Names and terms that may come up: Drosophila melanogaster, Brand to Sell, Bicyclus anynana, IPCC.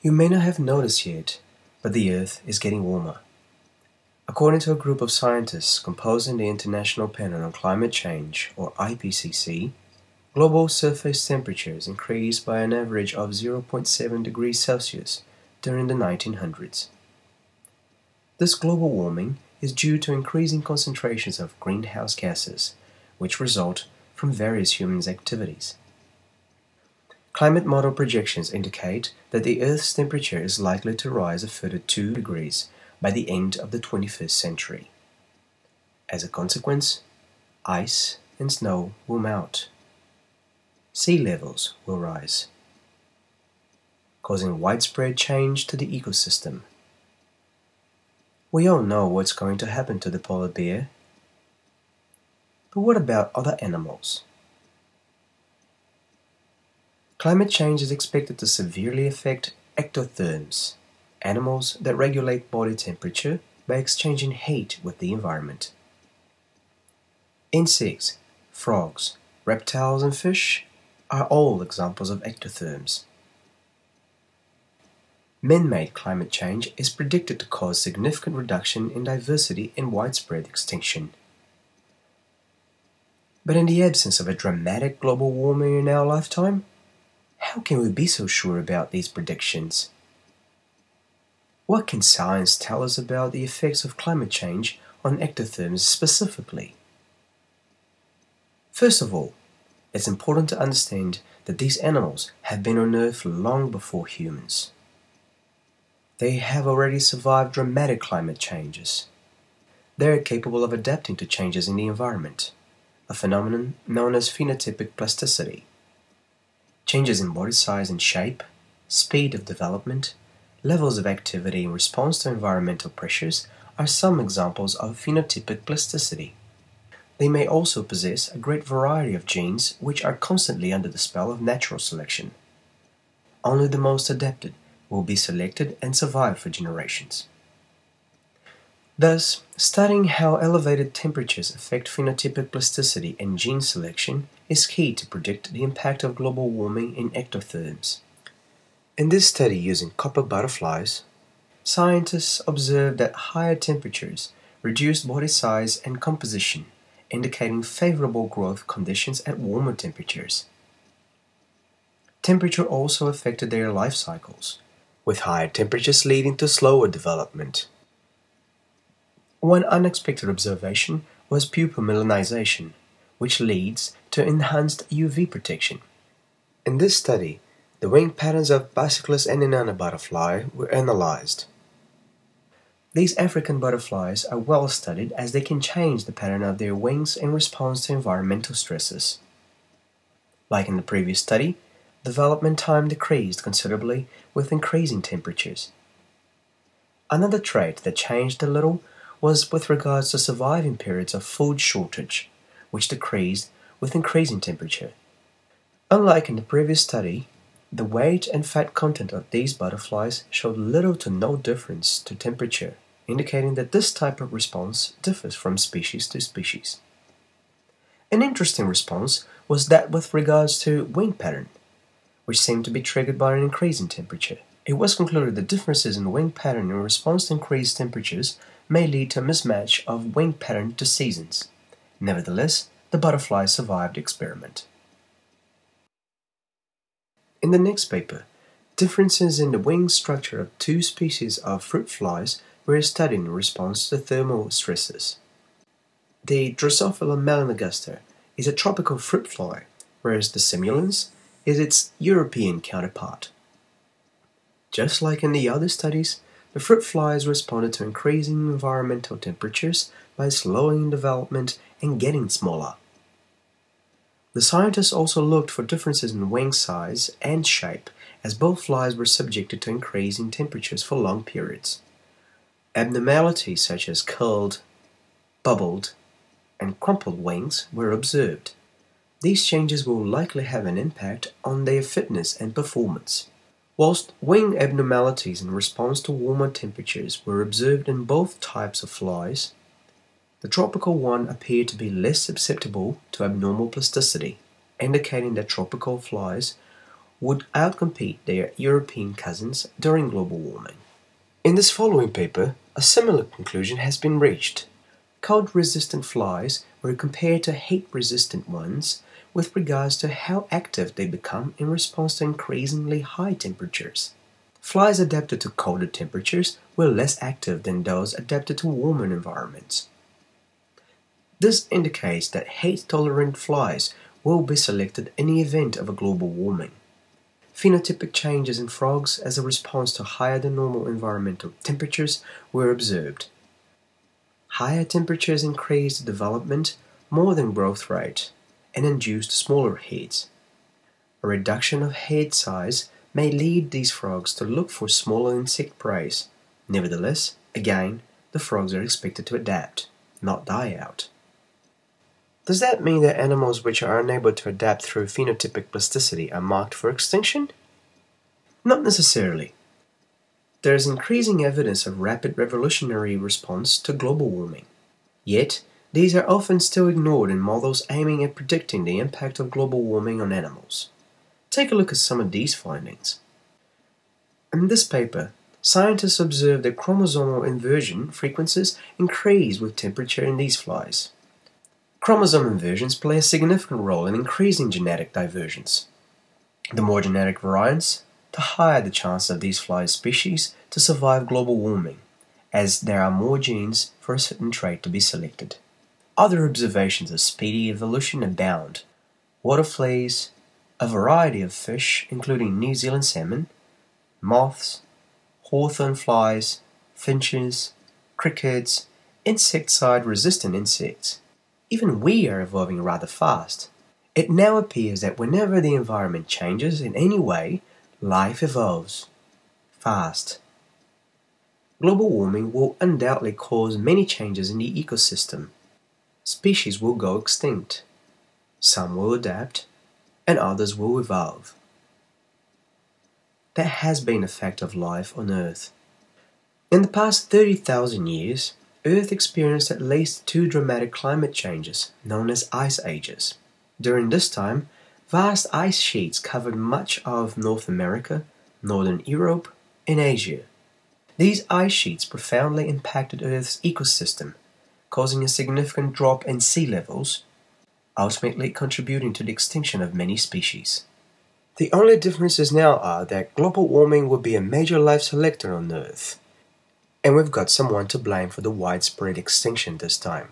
You may not have noticed yet, but the Earth is getting warmer. According to a group of scientists composing the International Panel on Climate Change, or IPCC, global surface temperatures increased by an average of 0.7 degrees Celsius during the 1900s. This global warming is due to increasing concentrations of greenhouse gases, which result from various human activities. Climate model projections indicate that the Earth's temperature is likely to rise a further 2 degrees by the end of the 21st century. As a consequence, ice and snow will melt. Sea levels will rise, causing widespread change to the ecosystem. We all know what's going to happen to the polar bear. But what about other animals? Climate change is expected to severely affect ectotherms, animals that regulate body temperature by exchanging heat with the environment. Insects, frogs, reptiles and fish are all examples of ectotherms. Man-made climate change is predicted to cause significant reduction in diversity and widespread extinction. But in the absence of a dramatic global warming in our lifetime, how can we be so sure about these predictions? What can science tell us about the effects of climate change on ectotherms specifically? First of all, it's important to understand that these animals have been on Earth long before humans. They have already survived dramatic climate changes. They are capable of adapting to changes in the environment, a phenomenon known as phenotypic plasticity. Changes in body size and shape, speed of development, levels of activity in response to environmental pressures are some examples of phenotypic plasticity. They may also possess a great variety of genes which are constantly under the spell of natural selection. Only the most adapted will be selected and survive for generations. Thus, studying how elevated temperatures affect phenotypic plasticity and gene selection is key to predict the impact of global warming in ectotherms. In this study using copper butterflies, scientists observed that higher temperatures reduced body size and composition, indicating favorable growth conditions at warmer temperatures. Temperature also affected their life cycles, with higher temperatures leading to slower development. One unexpected observation was pupa melanization, which leads to enhanced UV protection. In this study, the wing patterns of Bicyclus anynana butterfly were analyzed. These African butterflies are well studied as they can change the pattern of their wings in response to environmental stresses. Like in the previous study, development time decreased considerably with increasing temperatures. Another trait that changed a little was with regards to surviving periods of food shortage, which decreased with increasing temperature. Unlike in the previous study, the weight and fat content of these butterflies showed little to no difference to temperature, indicating that this type of response differs from species to species. An interesting response was that with regards to wing pattern, which seemed to be triggered by an increase in temperature. It was concluded that differences in wing pattern in response to increased temperatures may lead to a mismatch of wing pattern to seasons. Nevertheless, the butterfly survived the experiment. In the next paper, differences in the wing structure of two species of fruit flies were studied in response to thermal stresses. The Drosophila melanogaster is a tropical fruit fly, whereas the simulans is its European counterpart. Just like in the other studies, the fruit flies responded to increasing environmental temperatures by slowing development and getting smaller. The scientists also looked for differences in wing size and shape, as both flies were subjected to increasing temperatures for long periods. Abnormalities such as curled, bubbled, and crumpled wings were observed. These changes will likely have an impact on their fitness and performance. Whilst wing abnormalities in response to warmer temperatures were observed in both types of flies, the tropical one appeared to be less susceptible to abnormal plasticity, indicating that tropical flies would outcompete their European cousins during global warming. In this following paper, a similar conclusion has been reached. Cold-resistant flies were compared to heat-resistant ones with regards to how active they become in response to increasingly high temperatures. Flies adapted to colder temperatures were less active than those adapted to warmer environments. This indicates that heat-tolerant flies will be selected in the event of a global warming. Phenotypic changes in frogs as a response to higher than normal environmental temperatures were observed. Higher temperatures increased development more than growth rate and induced smaller heads. A reduction of head size may lead these frogs to look for smaller insect prey. Nevertheless, again, the frogs are expected to adapt, not die out. Does that mean that animals which are unable to adapt through phenotypic plasticity are marked for extinction? Not necessarily. There is increasing evidence of rapid evolutionary response to global warming. Yet, these are often still ignored in models aiming at predicting the impact of global warming on animals. Take a look at some of these findings. In this paper, scientists observed that chromosomal inversion frequencies increase with temperature in these flies. Chromosome inversions play a significant role in increasing genetic divergence. The more genetic variance, the higher the chance of these fly species to survive global warming, as there are more genes for a certain trait to be selected. Other observations of speedy evolution abound. Water fleas, a variety of fish including New Zealand salmon, moths, hawthorn flies, finches, crickets, insecticide-resistant insects. Even we are evolving rather fast. It now appears that whenever the environment changes in any way, life evolves fast. Global warming will undoubtedly cause many changes in the ecosystem. Species will go extinct. Some will adapt, and others will evolve. That has been a fact of life on Earth. In the past 30,000 years, Earth experienced at least two dramatic climate changes, known as ice ages. During this time, vast ice sheets covered much of North America, Northern Europe, and Asia. These ice sheets profoundly impacted Earth's ecosystem, causing a significant drop in sea levels, ultimately contributing to the extinction of many species. The only differences now are that global warming will be a major life selector on Earth. And we've got someone to blame for the widespread extinction this time.